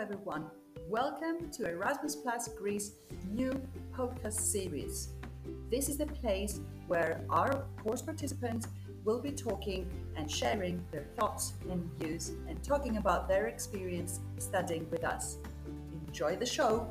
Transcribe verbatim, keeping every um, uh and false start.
everyone. Welcome to Erasmus Plus Greece new podcast series. This is the place where our course participants will be talking and sharing their thoughts and views and talking about their experience studying with us. Enjoy the show.